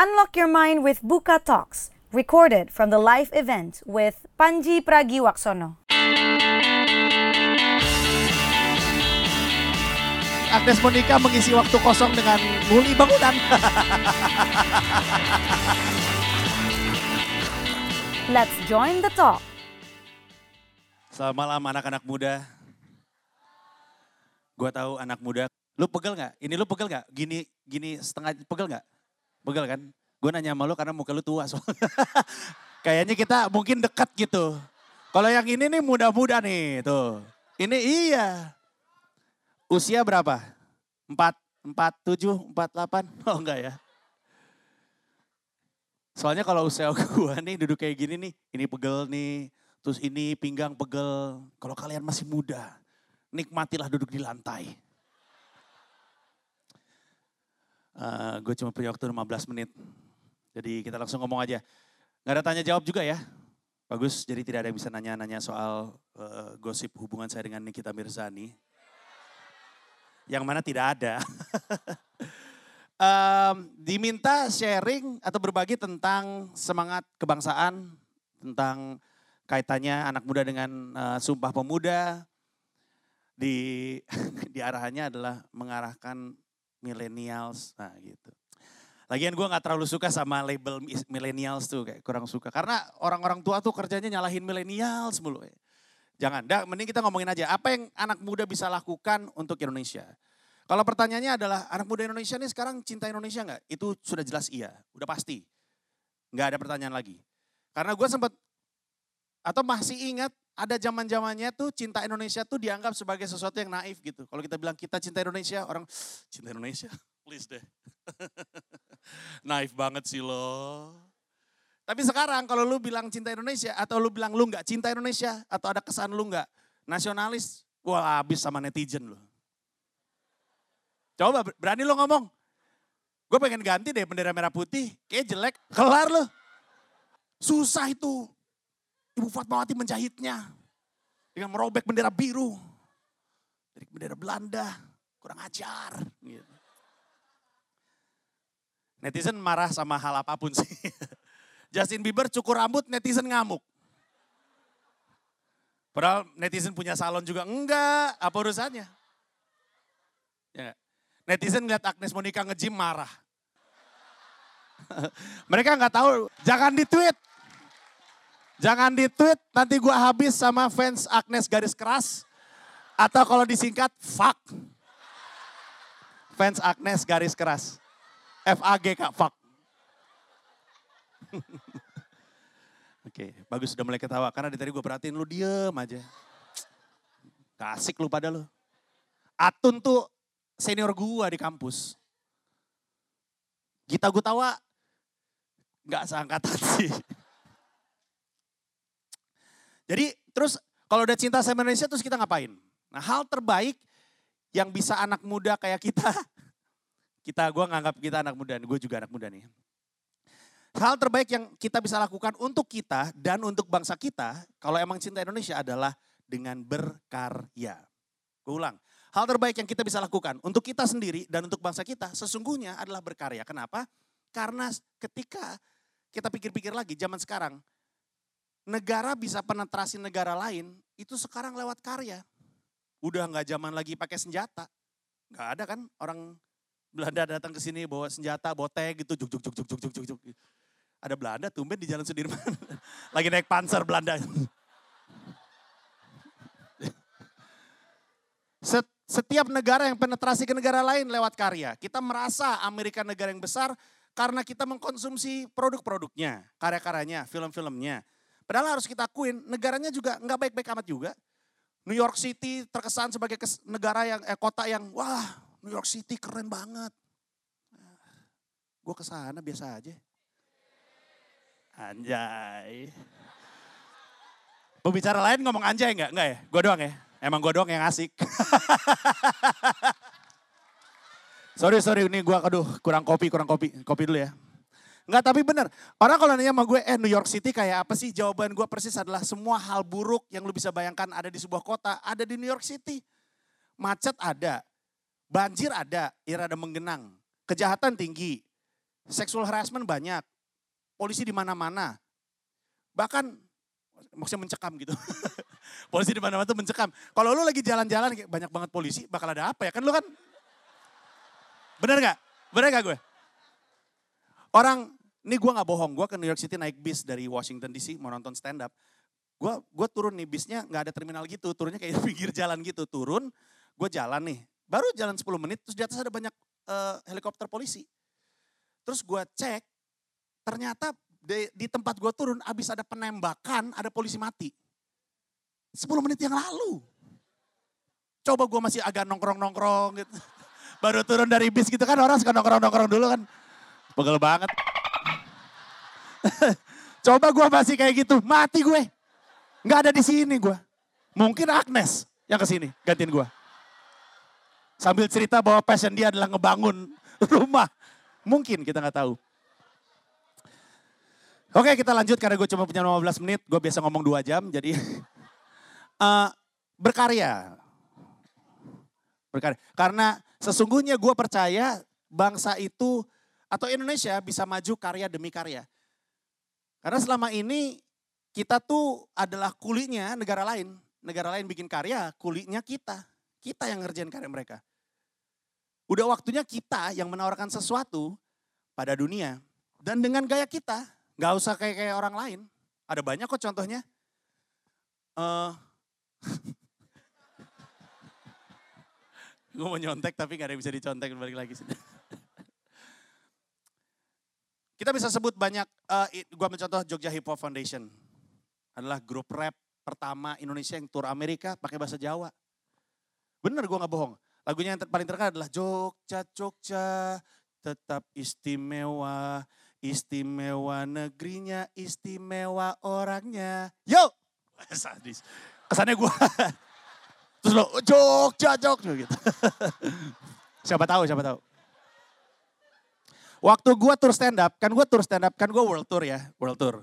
Unlock your mind with Buka Talks, recorded from the live event with Panji Pragiwaksono. Agnes Monica mengisi waktu kosong dengan muli bangunan. Let's join the talk. Selamat malam anak-anak muda. Gua tahu anak muda. Lu pegel nggak? Ini lu pegel nggak? Gini setengah pegel nggak? Pegel kan? Gue nanya sama lu karena muka lu tua soalnya. Kayaknya kita mungkin dekat gitu. Kalau yang ini nih muda-muda nih tuh. Ini iya. Usia berapa? 4, 7, 48? Oh enggak ya. Soalnya kalau usia gue nih duduk kayak gini nih. Ini pegel nih. Terus ini pinggang pegel. Kalau kalian masih muda, nikmatilah duduk di lantai. Gue cuma punya waktu 15 menit. Jadi kita langsung ngomong aja. Gak ada tanya jawab juga ya. Bagus, jadi tidak ada yang bisa nanya-nanya soal gosip hubungan saya dengan Nikita Mirzani. Yang mana tidak ada. Diminta sharing atau berbagi tentang semangat kebangsaan. Tentang kaitannya anak muda dengan Sumpah Pemuda. Di arahannya adalah mengarahkan millennials, nah gitu. Lagian gue gak terlalu suka sama label millennials tuh, kayak kurang suka. Karena orang-orang tua tuh kerjanya nyalahin millennials mulu. Jangan, mending kita ngomongin aja, apa yang anak muda bisa lakukan untuk Indonesia? Kalau pertanyaannya adalah, anak muda Indonesia nih sekarang cinta Indonesia gak? Itu sudah jelas iya, udah pasti. Gak ada pertanyaan lagi. Karena gue sempat, atau masih ingat, ada zaman-zamannya tuh cinta Indonesia tuh dianggap sebagai sesuatu yang naif gitu. Kalau kita bilang kita cinta Indonesia, orang cinta Indonesia, please deh. Naif banget sih lo. Tapi sekarang kalau lu bilang cinta Indonesia atau lu bilang lu gak cinta Indonesia atau ada kesan lu gak nasionalis, wah habis sama netizen lo. Coba berani lu ngomong, gue pengen ganti deh bendera merah putih, kayak jelek, kelar lo. Susah itu. Ibu Fatmawati menjahitnya dengan merobek bendera biru dari bendera Belanda, kurang ajar. Gitu. Netizen marah sama hal apapun sih. Justin Bieber cukur rambut, netizen ngamuk. Padahal netizen punya salon juga enggak, apa urusannya? Ya. Netizen ngeliat Agnes Monica nge-gym marah. Mereka nggak tahu, jangan di-tweet. Jangan di-tweet, nanti gue habis sama fans Agnes garis keras. Atau kalau disingkat, fuck. Fans Agnes garis keras. FAG kak, fuck. Oke, bagus sudah mulai ketawa. Karena dari tadi gue perhatiin lu diem aja. Gak asik lu pada lu. Atun tuh senior gue di kampus. Gita gue tawa, gak seangkatan sih. Jadi terus kalau udah cinta sama Indonesia terus kita ngapain? Nah hal terbaik yang bisa anak muda kayak kita gue nganggap kita anak muda, gue juga anak muda nih. Hal terbaik yang kita bisa lakukan untuk kita dan untuk bangsa kita kalau emang cinta Indonesia adalah dengan berkarya. Gue ulang, hal terbaik yang kita bisa lakukan untuk kita sendiri dan untuk bangsa kita sesungguhnya adalah berkarya. Kenapa? Karena ketika kita pikir-pikir lagi zaman sekarang, negara bisa penetrasi negara lain, itu sekarang lewat karya. Udah gak zaman lagi pakai senjata. Gak ada kan orang Belanda datang ke sini bawa senjata, boteng gitu. Juk. Ada Belanda tumben di Jalan Sudirman. Lagi naik panser Belanda. Setiap negara yang penetrasi ke negara lain lewat karya. Kita merasa Amerika negara yang besar karena kita mengkonsumsi produk-produknya, karya-karyanya, film-filmnya. Padahal harus kita akuin, negaranya juga nggak baik-baik amat juga. New York City terkesan sebagai negara yang kota yang wah New York City keren banget. Gue kesana biasa aja. Anjay. Pembicara lain ngomong anjay nggak? Nggak ya? Gue doang ya? Emang gue doang yang asik. sorry, ini gue aduh kurang kopi. Kopi dulu ya. Enggak, tapi benar. Orang kalau nanya sama gue, New York City kayak apa sih? Jawaban gue persis adalah semua hal buruk yang lu bisa bayangkan ada di sebuah kota, ada di New York City. Macet ada, banjir ada, air ada menggenang, kejahatan tinggi, Sexual harassment banyak. Polisi di mana-mana. Bahkan maksudnya mencekam gitu. Polisi di mana-mana tuh mencekam. Kalau lu lagi jalan-jalan banyak banget polisi, bakal ada apa ya? Kan lu kan. Bener gak? Bener gak gue? Orang, ini gue gak bohong, gue ke New York City naik bis dari Washington DC mau nonton stand up. Gue turun nih, bisnya gak ada terminal gitu, turunnya kayak pinggir jalan gitu. Turun, gue jalan nih, baru jalan 10 menit, terus di atas ada banyak helikopter polisi. Terus gue cek, ternyata di tempat gue turun abis ada penembakan, ada polisi mati. 10 menit yang lalu. Coba gue masih agak nongkrong-nongkrong gitu. Baru turun dari bis gitu kan, orang suka nongkrong-nongkrong dulu kan. Pegel banget. Coba gue masih kayak gitu, mati gue. Nggak ada di sini gue. Mungkin Agnes yang kesini, gantiin gue. Sambil cerita bahwa passion dia adalah ngebangun rumah. Mungkin, kita nggak tahu. Oke, kita lanjut karena gue cuma punya 15 menit. Gue biasa ngomong 2 jam, jadi berkarya. Berkarya. Karena sesungguhnya gue percaya bangsa itu atau Indonesia bisa maju karya demi karya. Karena selama ini kita tuh adalah kulinya negara lain. Negara lain bikin karya, kulinya kita. Kita yang ngerjain karya mereka. Udah waktunya kita yang menawarkan sesuatu pada dunia. Dan dengan gaya kita, gak usah kayak orang lain. Ada banyak kok contohnya. Gue mau nyontek tapi gak ada yang bisa dicontek balik lagi. Kita bisa sebut banyak, gue mencontoh Jogja Hip Hop Foundation. Adalah grup rap pertama Indonesia yang tur Amerika pakai bahasa Jawa. Bener gue gak bohong. Lagunya yang paling terkenal adalah Jogja, Jogja tetap istimewa. Istimewa negerinya, istimewa orangnya. Yo! Sadis. Kesannya gue. Terus lo Jogja, Jogja gitu. siapa tahu. Waktu gue tur stand up, kan gue world tour ya, world tour.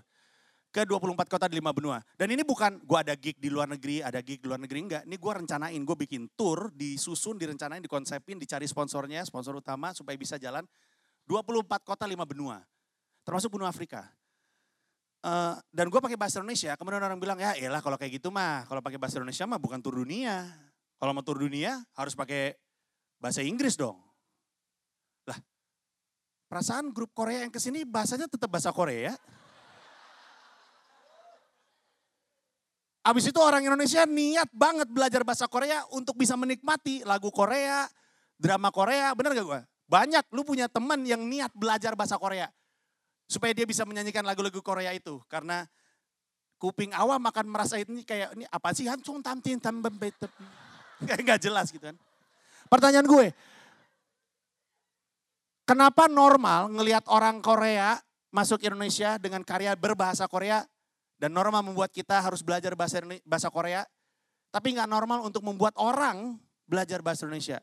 Ke 24 kota di 5 benua. Dan ini bukan gue ada gig di luar negeri, enggak. Ini gue rencanain, gue bikin tour, disusun, direncanain, dikonsepin, dicari sponsornya, sponsor utama supaya bisa jalan. 24 kota 5 benua, termasuk benua Afrika. Dan gue pakai bahasa Indonesia, kemudian orang bilang ya elah kalau kayak gitu mah, kalau pakai bahasa Indonesia mah bukan tur dunia. Kalau mau tur dunia harus pakai bahasa Inggris dong. Lah, perasaan grup Korea yang kesini bahasanya tetap bahasa Korea. Abis itu orang Indonesia niat banget belajar bahasa Korea untuk bisa menikmati lagu Korea, drama Korea, bener gak gue? Banyak, lu punya teman yang niat belajar bahasa Korea. Supaya dia bisa menyanyikan lagu-lagu Korea itu. Karena kuping awam akan merasa ini kayak, ini apa sih? Hancung tamtin tambem betet. Kayak gak jelas gitu kan. Pertanyaan gue. Kenapa normal ngelihat orang Korea masuk Indonesia dengan karya berbahasa Korea. Dan normal membuat kita harus belajar bahasa Korea. Tapi gak normal untuk membuat orang belajar bahasa Indonesia.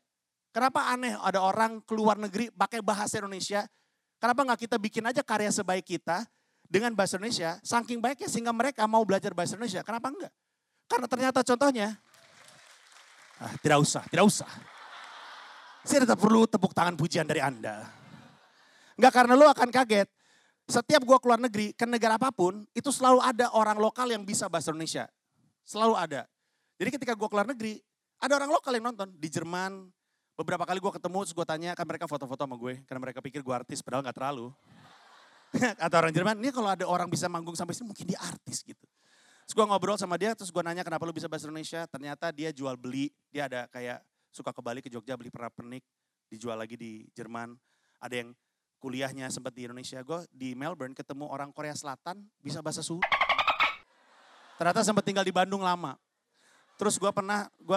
Kenapa aneh ada orang keluar negeri pakai bahasa Indonesia. Kenapa nggak kita bikin aja karya sebaik kita dengan bahasa Indonesia. Saking baiknya sehingga mereka mau belajar bahasa Indonesia. Kenapa enggak? Karena ternyata contohnya. Tidak usah. Saya tetap perlu tepuk tangan pujian dari Anda. Enggak, karena lu akan kaget. Setiap gua keluar negeri ke negara apapun, itu selalu ada orang lokal yang bisa bahasa Indonesia. Selalu ada. Jadi ketika gua keluar negeri, ada orang lokal yang nonton. Di Jerman, beberapa kali gue ketemu, terus gue tanya, kan mereka foto-foto sama gue. Karena mereka pikir gue artis, padahal gak terlalu. Atau orang Jerman, ini kalau ada orang bisa manggung sampai sini, mungkin dia artis gitu. Terus gue ngobrol sama dia, terus gue nanya kenapa lu bisa bahasa Indonesia. Ternyata dia jual beli, dia ada kayak suka ke Bali, ke Jogja, beli pernak-pernik. Dijual lagi di Jerman. Ada yang kuliahnya sempat di Indonesia. Gue di Melbourne ketemu orang Korea Selatan, bisa bahasa Sunda. Ternyata sempat tinggal di Bandung lama. Terus gue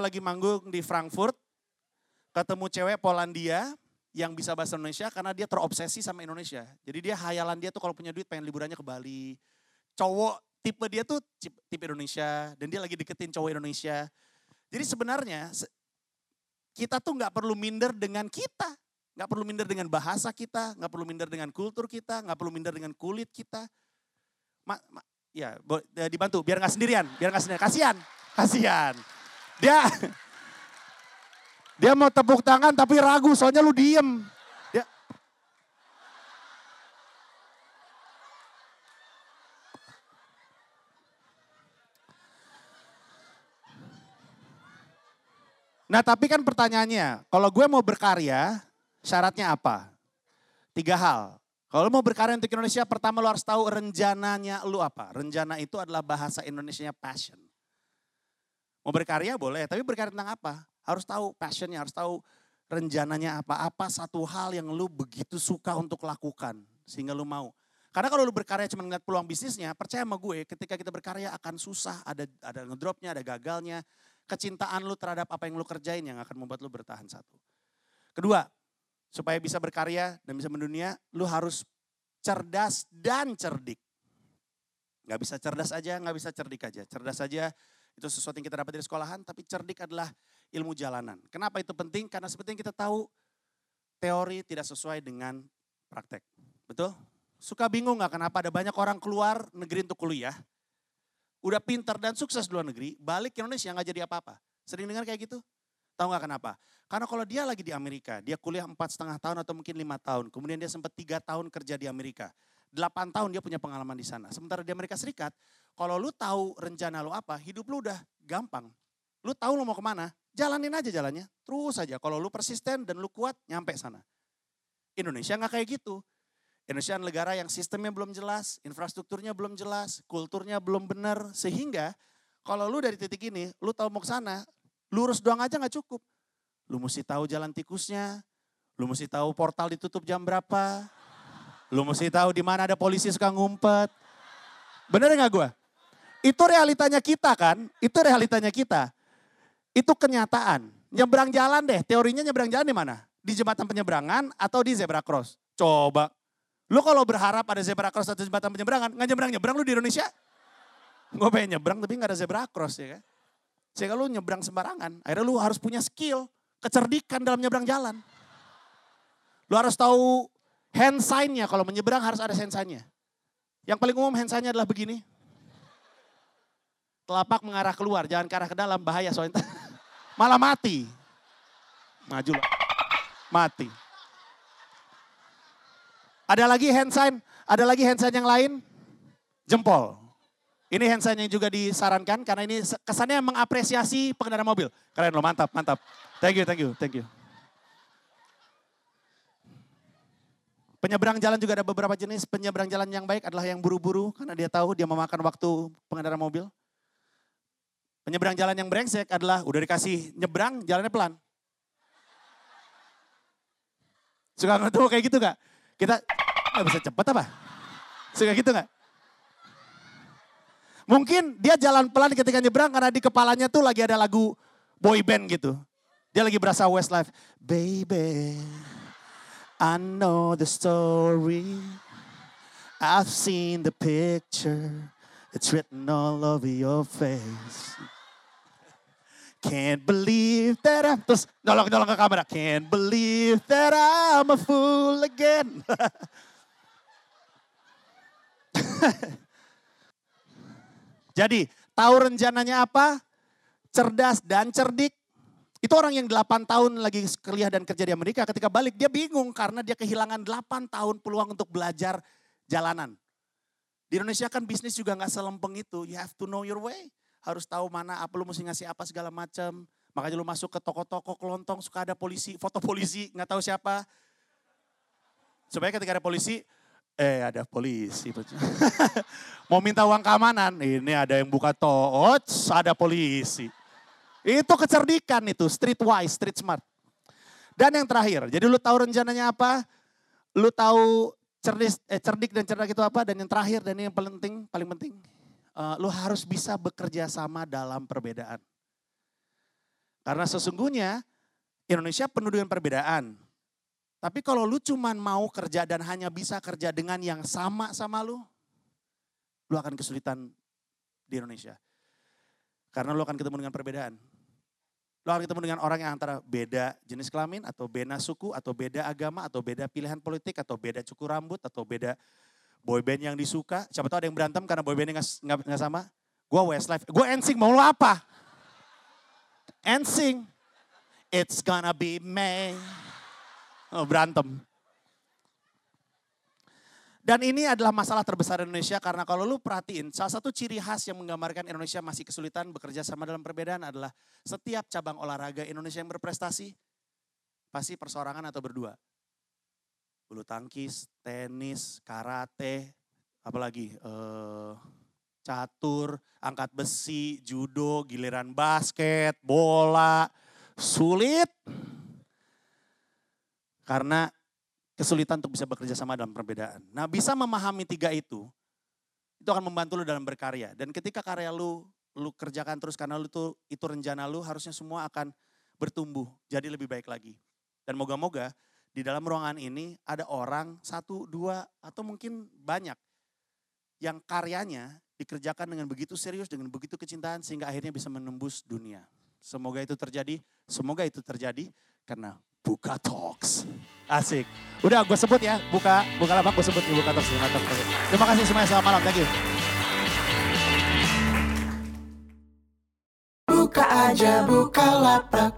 lagi manggung di Frankfurt. Ketemu cewek Polandia yang bisa bahasa Indonesia karena dia terobsesi sama Indonesia. Jadi dia hayalan dia tuh kalau punya duit pengen liburannya ke Bali. Cowok tipe dia tuh tipe Indonesia dan dia lagi deketin cowok Indonesia. Jadi sebenarnya kita tuh gak perlu minder dengan kita. Gak perlu minder dengan bahasa kita, gak perlu minder dengan kultur kita, gak perlu minder dengan kulit kita. Ya dibantu biar gak sendirian. Kasian. Dia mau tepuk tangan tapi ragu soalnya lu diem. Dia, Nah tapi kan pertanyaannya, kalau gue mau berkarya syaratnya apa? 3 hal. Kalau mau berkarya untuk Indonesia, pertama lo harus tahu rencananya lo apa. Rencana itu adalah bahasa Indonesianya passion. Mau berkarya boleh, tapi berkarya tentang apa? Harus tahu passionnya, harus tahu rencananya apa. Apa satu hal yang lo begitu suka untuk lakukan sehingga lo mau. Karena kalau lo berkarya cuma ngeliat peluang bisnisnya, percaya sama gue ketika kita berkarya akan susah. Ada ngedropnya, ada gagalnya. Kecintaan lo terhadap apa yang lo kerjain yang akan membuat lo bertahan, satu. Kedua, supaya bisa berkarya dan bisa mendunia, lu harus cerdas dan cerdik. Gak bisa cerdas aja, gak bisa cerdik aja. Cerdas aja itu sesuatu yang kita dapat dari sekolahan, tapi cerdik adalah ilmu jalanan. Kenapa itu penting? Karena seperti yang kita tahu, teori tidak sesuai dengan praktek. Betul? Suka bingung gak kenapa ada banyak orang keluar negeri untuk kuliah. Udah pintar dan sukses di luar negeri, balik ke Indonesia gak jadi apa-apa. Sering dengar kayak gitu? Tahu gak kenapa? Karena kalau dia lagi di Amerika, dia kuliah 4,5 tahun atau mungkin 5 tahun. Kemudian dia sempat 3 tahun kerja di Amerika. 8 tahun dia punya pengalaman di sana. Sementara di Amerika Serikat, kalau lu tahu rencana lu apa, hidup lu udah gampang. Lu tahu lu mau kemana, jalanin aja jalannya. Terus aja, kalau lu persisten dan lu kuat, nyampe sana. Indonesia gak kayak gitu. Indonesia negara yang sistemnya belum jelas, infrastrukturnya belum jelas, kulturnya belum benar. Sehingga kalau lu dari titik ini, lu tahu mau ke sana, lurus doang aja gak cukup. Lu mesti tahu jalan tikusnya. Lu mesti tahu portal ditutup jam berapa. Lu mesti tahu di mana ada polisi suka ngumpet. Bener gak gue? Itu realitanya kita kan. Itu realitanya kita. Itu kenyataan. Nyebrang jalan deh. Teorinya nyebrang jalan di mana? Di jembatan penyeberangan atau di zebra cross? Coba. Lu kalau berharap ada zebra cross atau jembatan penyeberangan, gak nyebrang-nyebrang lu di Indonesia. Gue pengen nyebrang tapi gak ada zebra cross ya kan. Sehingga lu nyebrang sembarangan, akhirnya lu harus punya skill, kecerdikan dalam nyebrang jalan. Lu harus tahu hand sign-nya, kalau menyeberang harus ada hand sign-nya. Yang paling umum hand sign-nya adalah begini. Telapak mengarah keluar, jangan ke arah ke dalam, bahaya soalnya. Malah mati. Maju lah, mati. Ada lagi hand sign yang lain, jempol. Ini hand sign yang juga disarankan karena ini kesannya mengapresiasi pengendara mobil. Keren loh, mantap, mantap. Thank you, thank you, thank you. Penyeberang jalan juga ada beberapa jenis. Penyeberang jalan yang baik adalah yang buru-buru karena dia tahu dia memakan waktu pengendara mobil. Penyeberang jalan yang brengsek adalah udah dikasih nyebrang, jalannya pelan. Suka ngetuh kayak gitu gak? Kita gak bisa cepet apa? Suka gitu gak? Mungkin dia jalan pelan ketika nyebrang karena di kepalanya tuh lagi ada lagu boy band gitu. Dia lagi berasa Westlife. Baby, I know the story. I've seen the picture. It's written all over your face. Can't believe that I'm... Terus nyolong-nyolong ke kamera. Can't believe that I'm a fool again. Jadi tahu rencananya apa, cerdas dan cerdik. Itu orang yang 8 tahun lagi kuliah dan kerja di Amerika, ketika balik dia bingung karena dia kehilangan 8 tahun peluang untuk belajar jalanan. Di Indonesia kan bisnis juga gak selempeng itu, you have to know your way. Harus tahu mana, apa lu mesti ngasih apa segala macam. Makanya lu masuk ke toko-toko kelontong, suka ada polisi, foto polisi, gak tahu siapa. Supaya ketika ada polisi, ada polisi. Mau minta uang keamanan, ini ada yang buka tots, ada polisi. Itu kecerdikan itu, street wise, street smart. Dan yang terakhir, jadi lu tahu rencananya apa, lu tahu cerdik dan cerdas itu apa, dan yang terakhir dan yang paling penting, lu harus bisa bekerja sama dalam perbedaan. Karena sesungguhnya Indonesia penuh dengan perbedaan. Tapi kalau lu cuman mau kerja dan hanya bisa kerja dengan yang sama-sama lu akan kesulitan di Indonesia. Karena lu akan ketemu dengan perbedaan. Lu akan ketemu dengan orang yang antara beda jenis kelamin, atau beda suku, atau beda agama, atau beda pilihan politik, atau beda cukur rambut, atau beda boyband yang disuka. Siapa tahu ada yang berantem karena boybandnya gak sama. Gua Westlife, gua NSync, mau lu apa? NSync, it's gonna be me. Oh, berantem. Dan ini adalah masalah terbesar Indonesia karena kalau lu perhatiin salah satu ciri khas yang menggambarkan Indonesia masih kesulitan bekerja sama dalam perbedaan adalah setiap cabang olahraga Indonesia yang berprestasi pasti perseorangan atau berdua. Bulu tangkis, tenis, karate, apalagi catur, angkat besi, judo, giliran basket, bola, sulit. Karena kesulitan untuk bisa bekerja sama dalam perbedaan. Nah, bisa memahami tiga itu akan membantu lu dalam berkarya. Dan ketika karya lu kerjakan terus karena lu tuh itu rencana lu, harusnya semua akan bertumbuh, jadi lebih baik lagi. Dan moga-moga di dalam ruangan ini ada orang satu, dua, atau mungkin banyak yang karyanya dikerjakan dengan begitu serius, dengan begitu kecintaan sehingga akhirnya bisa menembus dunia. Semoga itu terjadi karena Buka Talks. Asik. Udah gue sebut ya, buka lapak gue sebut nih Buka Talks. Terima kasih semuanya, selamat malam. Thank you. Buka aja Buka Lapak.